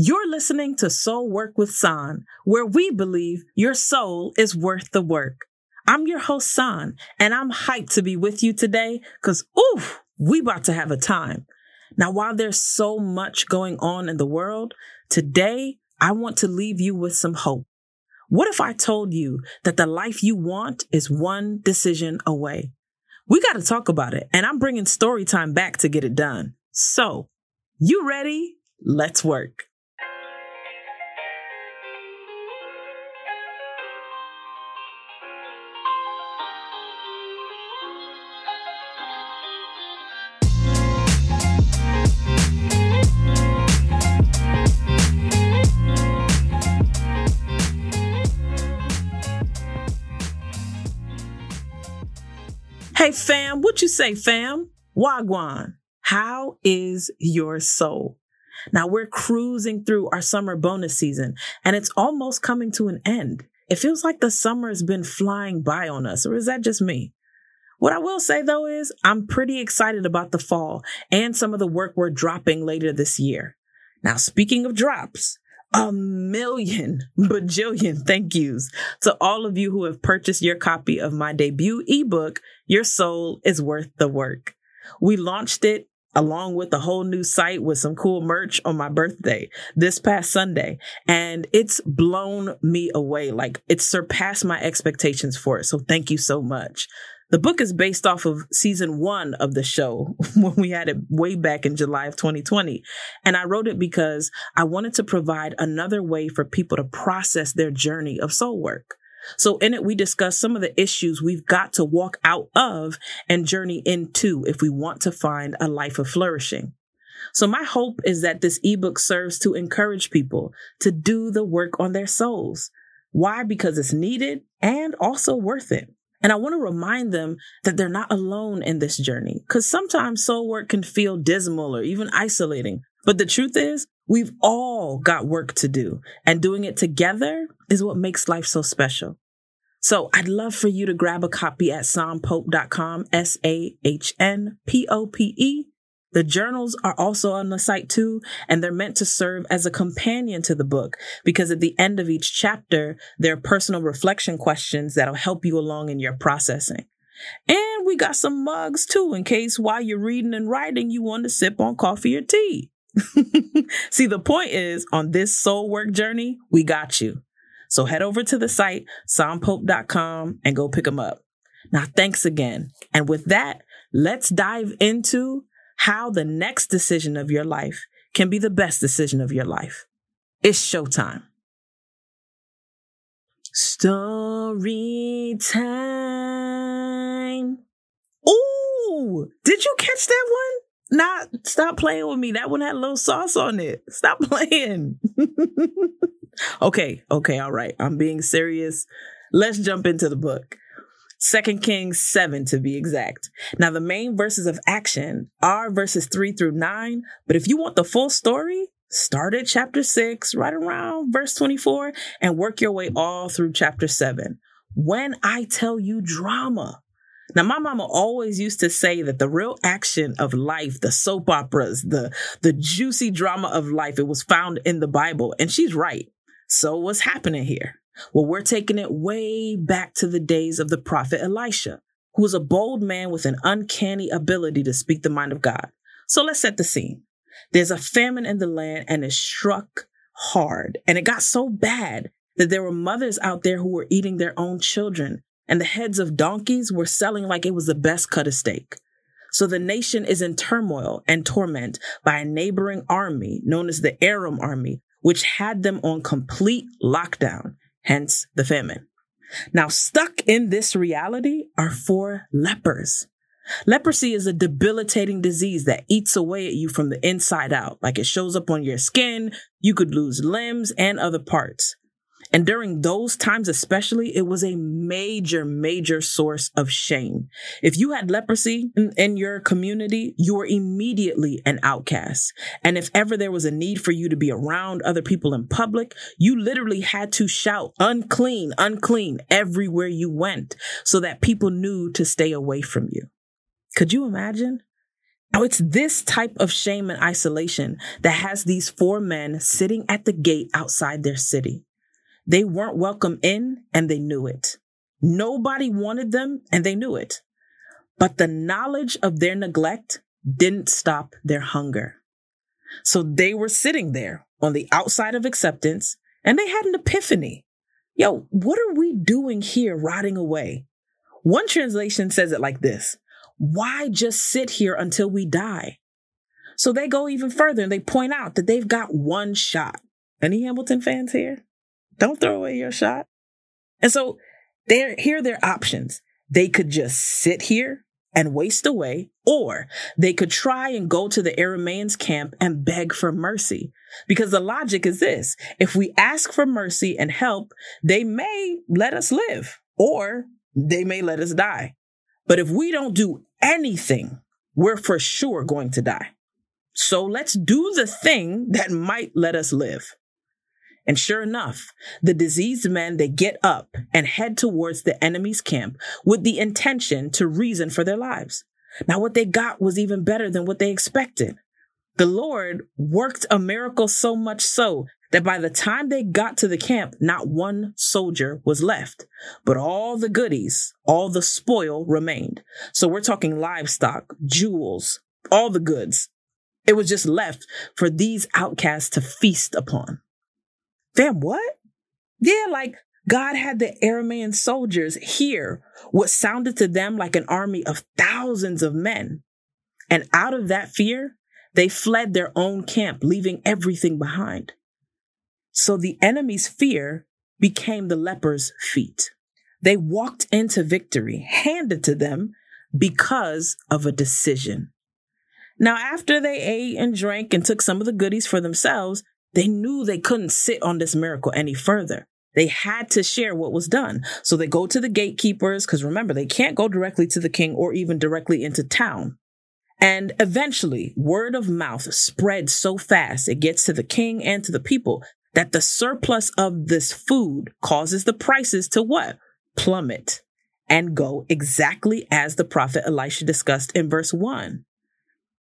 You're listening to Soul Work with San, where we believe your soul is worth the work. I'm your host, San, and I'm hyped to be with you today because, we about to have a time. Now, while there's so much going on in the world, today I want to leave you with some hope. What if I told you that the life you want is one decision away? We got to talk about it, and I'm bringing story time back to get it done. So, you ready? Let's work. Hey fam, what you say, fam? Wagwan, how is your soul? Now we're cruising through our summer bonus season and it's almost coming to an end. It feels like the summer has been flying by on us, or is that just me? What I will say though is I'm pretty excited about the fall and some of the work we're dropping later this year. Now speaking of drops, a million bajillion thank yous to all of you who have purchased your copy of my debut ebook, Your Soul is Worth the Work. We launched it along with a whole new site with some cool merch on my birthday this past Sunday, and it's blown me away. Like, it surpassed my expectations for it. So thank you so much. The book is based off of season 1 of the show when we had it way back in July of 2020. And I wrote it because I wanted to provide another way for people to process their journey of soul work. So in it, we discuss some of the issues we've got to walk out of and journey into if we want to find a life of flourishing. So my hope is that this ebook serves to encourage people to do the work on their souls. Why? Because it's needed and also worth it. And I want to remind them that they're not alone in this journey, because sometimes soul work can feel dismal or even isolating. But the truth is, we've all got work to do, and doing it together is what makes life so special. So I'd love for you to grab a copy at sahnpope.com, S-A-H-N-P-O-P-E. The journals are also on the site too, and they're meant to serve as a companion to the book, because at the end of each chapter, there are personal reflection questions that'll help you along in your processing. And we got some mugs too, in case while you're reading and writing, you want to sip on coffee or tea. See, the point is, on this soul work journey, we got you. So head over to the site, sahnpope.com, and go pick them up. Now, thanks again. And with that, let's dive into how the next decision of your life can be the best decision of your life. It's showtime. Story time. Ooh, did you catch that one? Nah, stop playing with me. That one had a little sauce on it. Stop playing. Okay, all right. I'm being serious. Let's jump into the book. Second Kings 7 to be exact. Now, the main verses of action are verses 3-9, but if you want the full story, start at chapter 6, right around verse 24, and work your way all through chapter 7. When I tell you drama. Now, my mama always used to say that the real action of life, the soap operas, the juicy drama of life, it was found in the Bible, and she's right. So what's happening here? Well, we're taking it way back to the days of the prophet Elisha, who was a bold man with an uncanny ability to speak the mind of God. So let's set the scene. There's a famine in the land, and it struck hard. And it got so bad that there were mothers out there who were eating their own children, and the heads of donkeys were selling like it was the best cut of steak. So the nation is in turmoil and torment by a neighboring army known as the Aram Army, which had them on complete lockdown. Hence the famine. Now, stuck in this reality are 4 lepers. Leprosy is a debilitating disease that eats away at you from the inside out. Like, it shows up on your skin. You could lose limbs and other parts. And during those times especially, it was a major, major source of shame. If you had leprosy in your community, you were immediately an outcast. And if ever there was a need for you to be around other people in public, you literally had to shout, unclean, unclean, everywhere you went so that people knew to stay away from you. Could you imagine? Now, it's this type of shame and isolation that has these four men sitting at the gate outside their city. They weren't welcome in, and they knew it. Nobody wanted them, and they knew it. But the knowledge of their neglect didn't stop their hunger. So they were sitting there on the outside of acceptance, and they had an epiphany. Yo, what are we doing here rotting away? One translation says it like this: why just sit here until we die? So they go even further and they point out that they've got one shot. Any Hamilton fans here? Don't throw away your shot. And so here are their options. They could just sit here and waste away, or they could try and go to the Arameans' camp and beg for mercy. Because the logic is this: if we ask for mercy and help, they may let us live, or they may let us die. But if we don't do anything, we're for sure going to die. So let's do the thing that might let us live. And sure enough, the diseased men, they get up and head towards the enemy's camp with the intention to reason for their lives. Now, what they got was even better than what they expected. The Lord worked a miracle so much so that by the time they got to the camp, not one soldier was left, but all the goodies, all the spoil remained. So we're talking livestock, jewels, all the goods. It was just left for these outcasts to feast upon. Damn, what? Yeah, like God had the Aramean soldiers hear what sounded to them like an army of thousands of men. And out of that fear, they fled their own camp, leaving everything behind. So the enemy's fear became the lepers' feet. They walked into victory handed to them because of a decision. Now, after they ate and drank and took some of the goodies for themselves, they knew they couldn't sit on this miracle any further. They had to share what was done. So they go to the gatekeepers, because remember, they can't go directly to the king or even directly into town. And eventually, word of mouth spreads so fast it gets to the king and to the people that the surplus of this food causes the prices to what? Plummet, and go exactly as the prophet Elisha discussed in verse 1.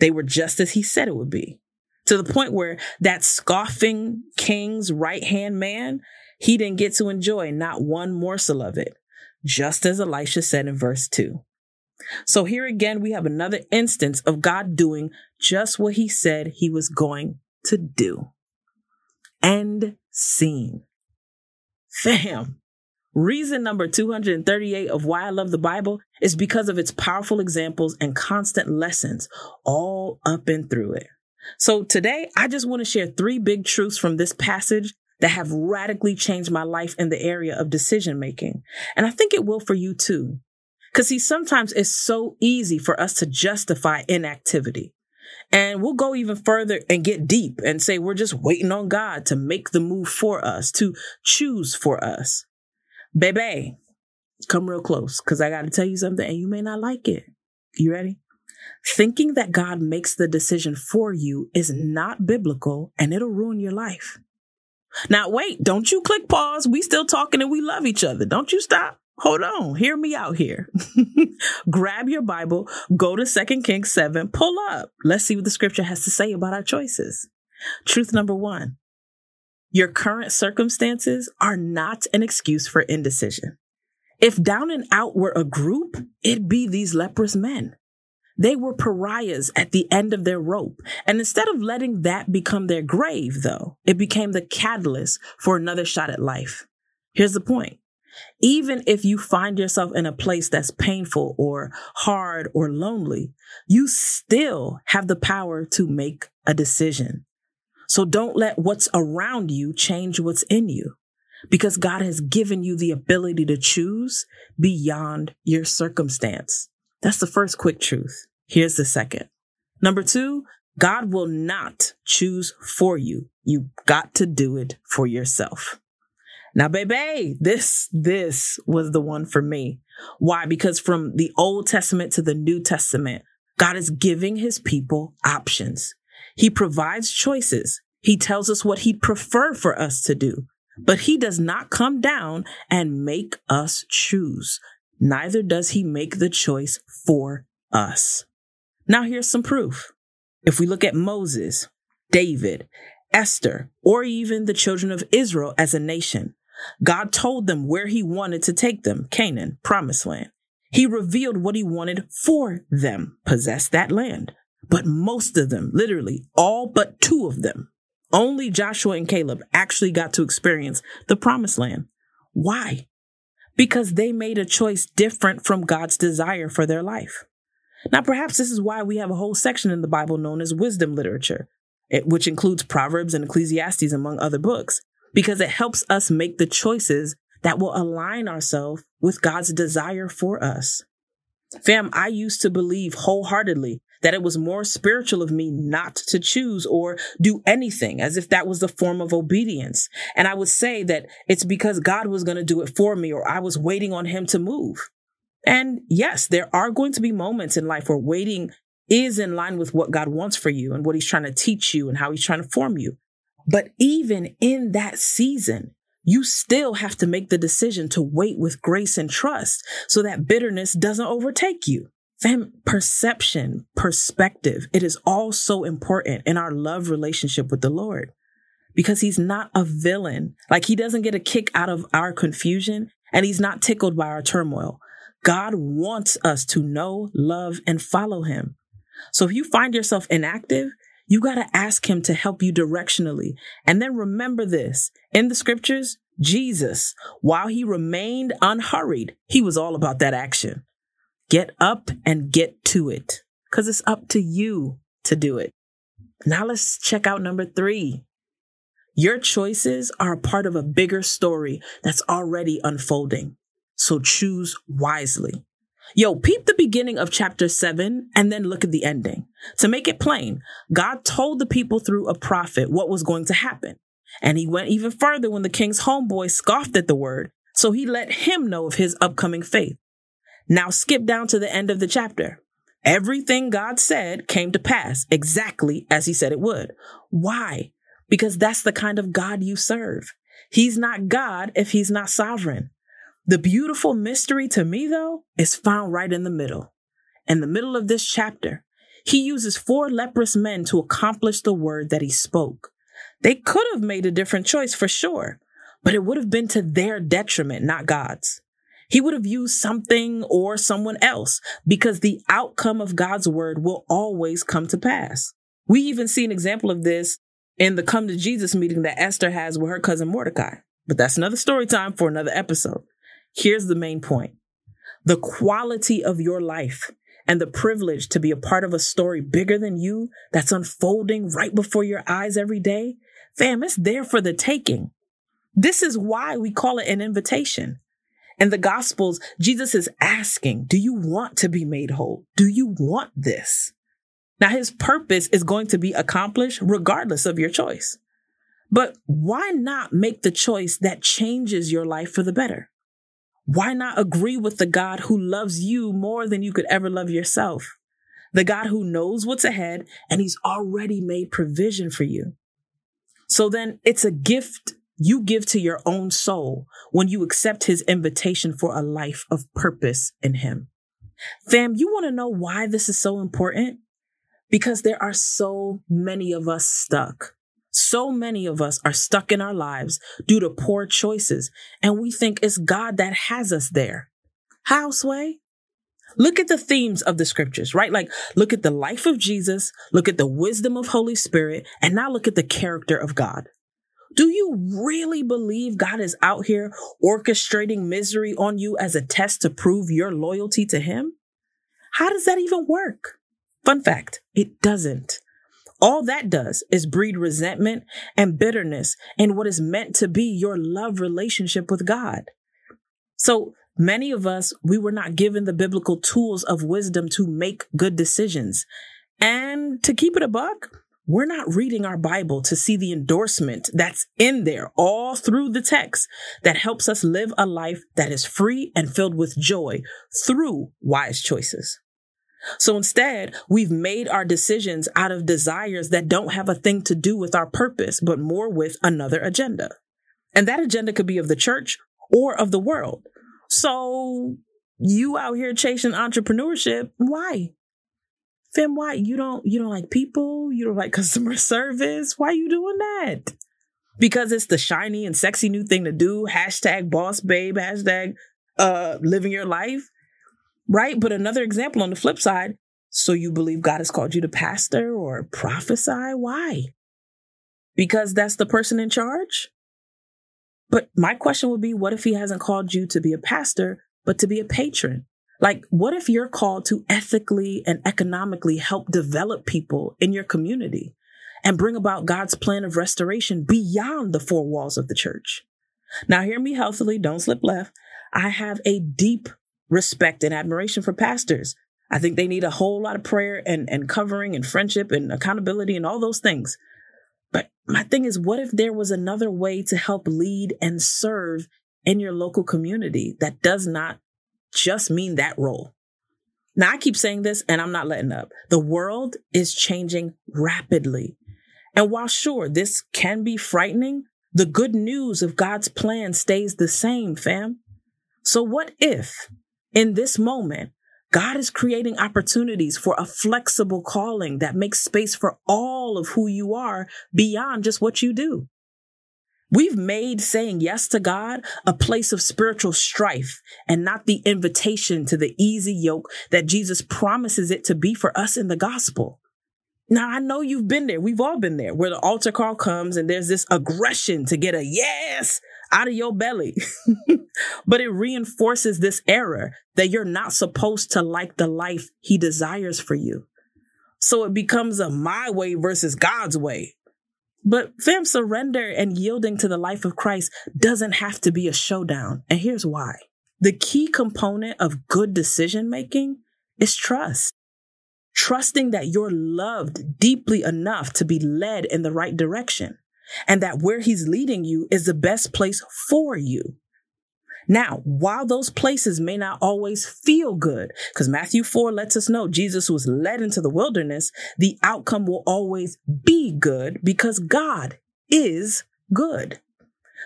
They were just as he said it would be, to the point where that scoffing king's right-hand man, he didn't get to enjoy not one morsel of it, just as Elisha said in verse 2. So here again, we have another instance of God doing just what he said he was going to do. End scene. Fam, reason number 238 of why I love the Bible is because of its powerful examples and constant lessons all up and through it. So today, I just want to share three big truths from this passage that have radically changed my life in the area of decision making. And I think it will for you too. Because see, sometimes it's so easy for us to justify inactivity. And we'll go even further and get deep and say we're just waiting on God to make the move for us, to choose for us. Baby, come real close, because I got to tell you something and you may not like it. You ready? Thinking that God makes the decision for you is not biblical, and it'll ruin your life. Now, wait, don't you click pause. We still talking and we love each other. Don't you stop. Hold on. Hear me out here. Grab your Bible, go to Second Kings 7, pull up. Let's see what the scripture has to say about our choices. Truth number one, your current circumstances are not an excuse for indecision. If down and out were a group, it'd be these leprous men. They were pariahs at the end of their rope. And instead of letting that become their grave, though, it became the catalyst for another shot at life. Here's the point. Even if you find yourself in a place that's painful or hard or lonely, you still have the power to make a decision. So don't let what's around you change what's in you, because God has given you the ability to choose beyond your circumstance. That's the first quick truth. Here's the second. Number two, God will not choose for you. You got to do it for yourself. Now, baby, this was the one for me. Why? Because from the Old Testament to the New Testament, God is giving his people options. He provides choices. He tells us what he'd prefer for us to do, but he does not come down and make us choose. Neither does he make the choice for us. Now here's some proof. If we look at Moses, David, Esther, or even the children of Israel as a nation, God told them where he wanted to take them, Canaan, promised land. He revealed what he wanted for them, possess that land. But most of them, literally all but two of them, only Joshua and Caleb actually got to experience the promised land. Why? Because they made a choice different from God's desire for their life. Now, perhaps this is why we have a whole section in the Bible known as wisdom literature, which includes Proverbs and Ecclesiastes, among other books, because it helps us make the choices that will align ourselves with God's desire for us. Fam, I used to believe wholeheartedly that it was more spiritual of me not to choose or do anything, as if that was the form of obedience. And I would say that it's because God was going to do it for me, or I was waiting on him to move. And yes, there are going to be moments in life where waiting is in line with what God wants for you and what he's trying to teach you and how he's trying to form you. But even in that season, you still have to make the decision to wait with grace and trust so that bitterness doesn't overtake you. Fam, perception, perspective, it is all so important in our love relationship with the Lord, because he's not a villain. Like, he doesn't get a kick out of our confusion, and he's not tickled by our turmoil. God wants us to know, love, and follow him. So if you find yourself inactive, you got to ask him to help you directionally. And then remember this, in the scriptures, Jesus, while he remained unhurried, he was all about that action. Get up and get to it, because it's up to you to do it. Now let's check out 3. Your choices are a part of a bigger story that's already unfolding. So choose wisely. Yo, peep the beginning of chapter 7 and then look at the ending. To make it plain, God told the people through a prophet what was going to happen. And he went even further when the king's homeboy scoffed at the word. So he let him know of his upcoming faith. Now skip down to the end of the chapter. Everything God said came to pass exactly as he said it would. Why? Because that's the kind of God you serve. He's not God if he's not sovereign. The beautiful mystery to me, though, is found right in the middle. In the middle of this chapter, he uses 4 leprous men to accomplish the word that he spoke. They could have made a different choice for sure, but it would have been to their detriment, not God's. He would have used something or someone else, because the outcome of God's word will always come to pass. We even see an example of this in the Come to Jesus meeting that Esther has with her cousin Mordecai. But that's another story time for another episode. Here's the main point. The quality of your life and the privilege to be a part of a story bigger than you that's unfolding right before your eyes every day. Fam, it's there for the taking. This is why we call it an invitation. In the Gospels, Jesus is asking, do you want to be made whole? Do you want this? Now, his purpose is going to be accomplished regardless of your choice. But why not make the choice that changes your life for the better? Why not agree with the God who loves you more than you could ever love yourself? The God who knows what's ahead, and he's already made provision for you. So then it's a gift you give to your own soul when you accept his invitation for a life of purpose in him. Fam, you want to know why this is so important? Because there are so many of us stuck. So many of us are stuck in our lives due to poor choices, and we think it's God that has us there. How, Sway? Look at the themes of the scriptures, right? Like, look at the life of Jesus, look at the wisdom of Holy Spirit, and now look at the character of God. Do you really believe God is out here orchestrating misery on you as a test to prove your loyalty to him? How does that even work? Fun fact, it doesn't. All that does is breed resentment and bitterness in what is meant to be your love relationship with God. So many of us, we were not given the biblical tools of wisdom to make good decisions. And to keep it a buck, we're not reading our Bible to see the endorsement that's in there all through the text that helps us live a life that is free and filled with joy through wise choices. So instead, we've made our decisions out of desires that don't have a thing to do with our purpose, but more with another agenda. And that agenda could be of the church or of the world. So you out here chasing entrepreneurship, why? Fam, why you don't like people? You don't like customer service? Why are you doing that? Because it's the shiny and sexy new thing to do. Hashtag boss babe, hashtag living your life. Right? But another example on the flip side. So you believe God has called you to pastor or prophesy? Why? Because that's the person in charge? But my question would be, what if he hasn't called you to be a pastor, but to be a patron? Like, what if you're called to ethically and economically help develop people in your community and bring about God's plan of restoration beyond the four walls of the church? Now, hear me healthily. Don't slip left. I have a deep respect and admiration for pastors. I think they need a whole lot of prayer and covering and friendship and accountability and all those things. But my thing is, what if there was another way to help lead and serve in your local community that does not just mean that role? Now, I keep saying this and I'm not letting up. The world is changing rapidly. And while sure, this can be frightening, the good news of God's plan stays the same, fam. So what if in this moment, God is creating opportunities for a flexible calling that makes space for all of who you are beyond just what you do? We've made saying yes to God a place of spiritual strife and not the invitation to the easy yoke that Jesus promises it to be for us in the gospel. Now, I know you've been there. We've all been there, where the altar call comes and there's this aggression to get a yes out of your belly. But it reinforces this error that you're not supposed to like the life he desires for you. So it becomes a my way versus God's way. But fam, surrender and yielding to the life of Christ doesn't have to be a showdown. And here's why. The key component of good decision making is trust. Trusting that you're loved deeply enough to be led in the right direction, and that where he's leading you is the best place for you. Now, while those places may not always feel good, because Matthew 4 lets us know Jesus was led into the wilderness, the outcome will always be good because God is good.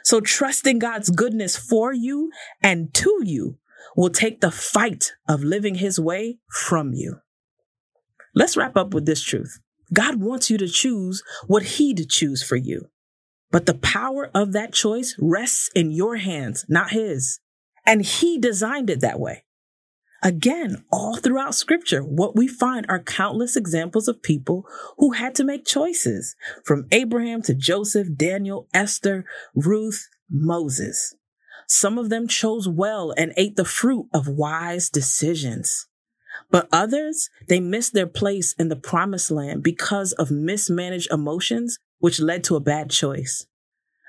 So trusting God's goodness for you and to you will take the fight of living his way from you. Let's wrap up with this truth. God wants you to choose what he'd choose for you. But the power of that choice rests in your hands, not his. And he designed it that way. Again, all throughout scripture, what we find are countless examples of people who had to make choices, from Abraham to Joseph, Daniel, Esther, Ruth, Moses. Some of them chose well and ate the fruit of wise decisions. But others, they missed their place in the promised land because of mismanaged emotions, which led to a bad choice.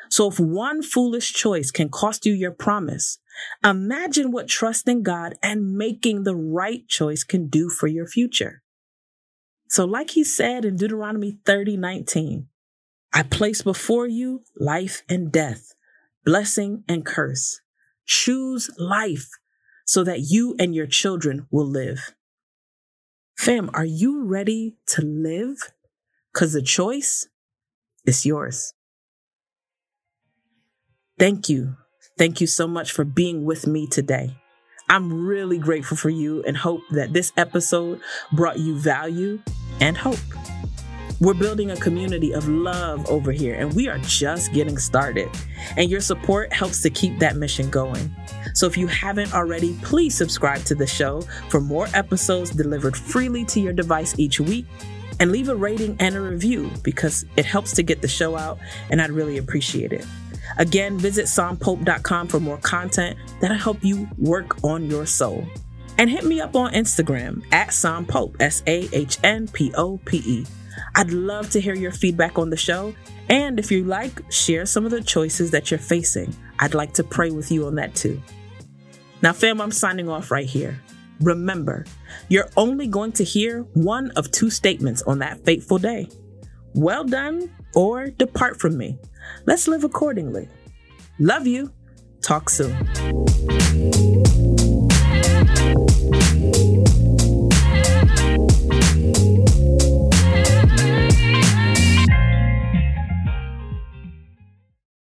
So if one foolish choice can cost you your promise, imagine what trusting God and making the right choice can do for your future. So like he said in Deuteronomy 30:19, I place before you life and death, blessing and curse. Choose life so that you and your children will live. Fam, are you ready to live? Because the choice is yours. Thank you. Thank you so much for being with me today. I'm really grateful for you and hope that this episode brought you value and hope. We're building a community of love over here, and we are just getting started. And your support helps to keep that mission going. So if you haven't already, please subscribe to the show for more episodes delivered freely to your device each week, and leave a rating and a review because it helps to get the show out, and I'd really appreciate it. Again, visit sahnpope.com for more content that'll help you work on your soul. And hit me up on Instagram at sahnpope, sahnpope. I'd love to hear your feedback on the show. And if you like, share some of the choices that you're facing. I'd like to pray with you on that too. Now, fam, I'm signing off right here. Remember, you're only going to hear one of two statements on that fateful day. Well done, or depart from me. Let's live accordingly. Love you. Talk soon.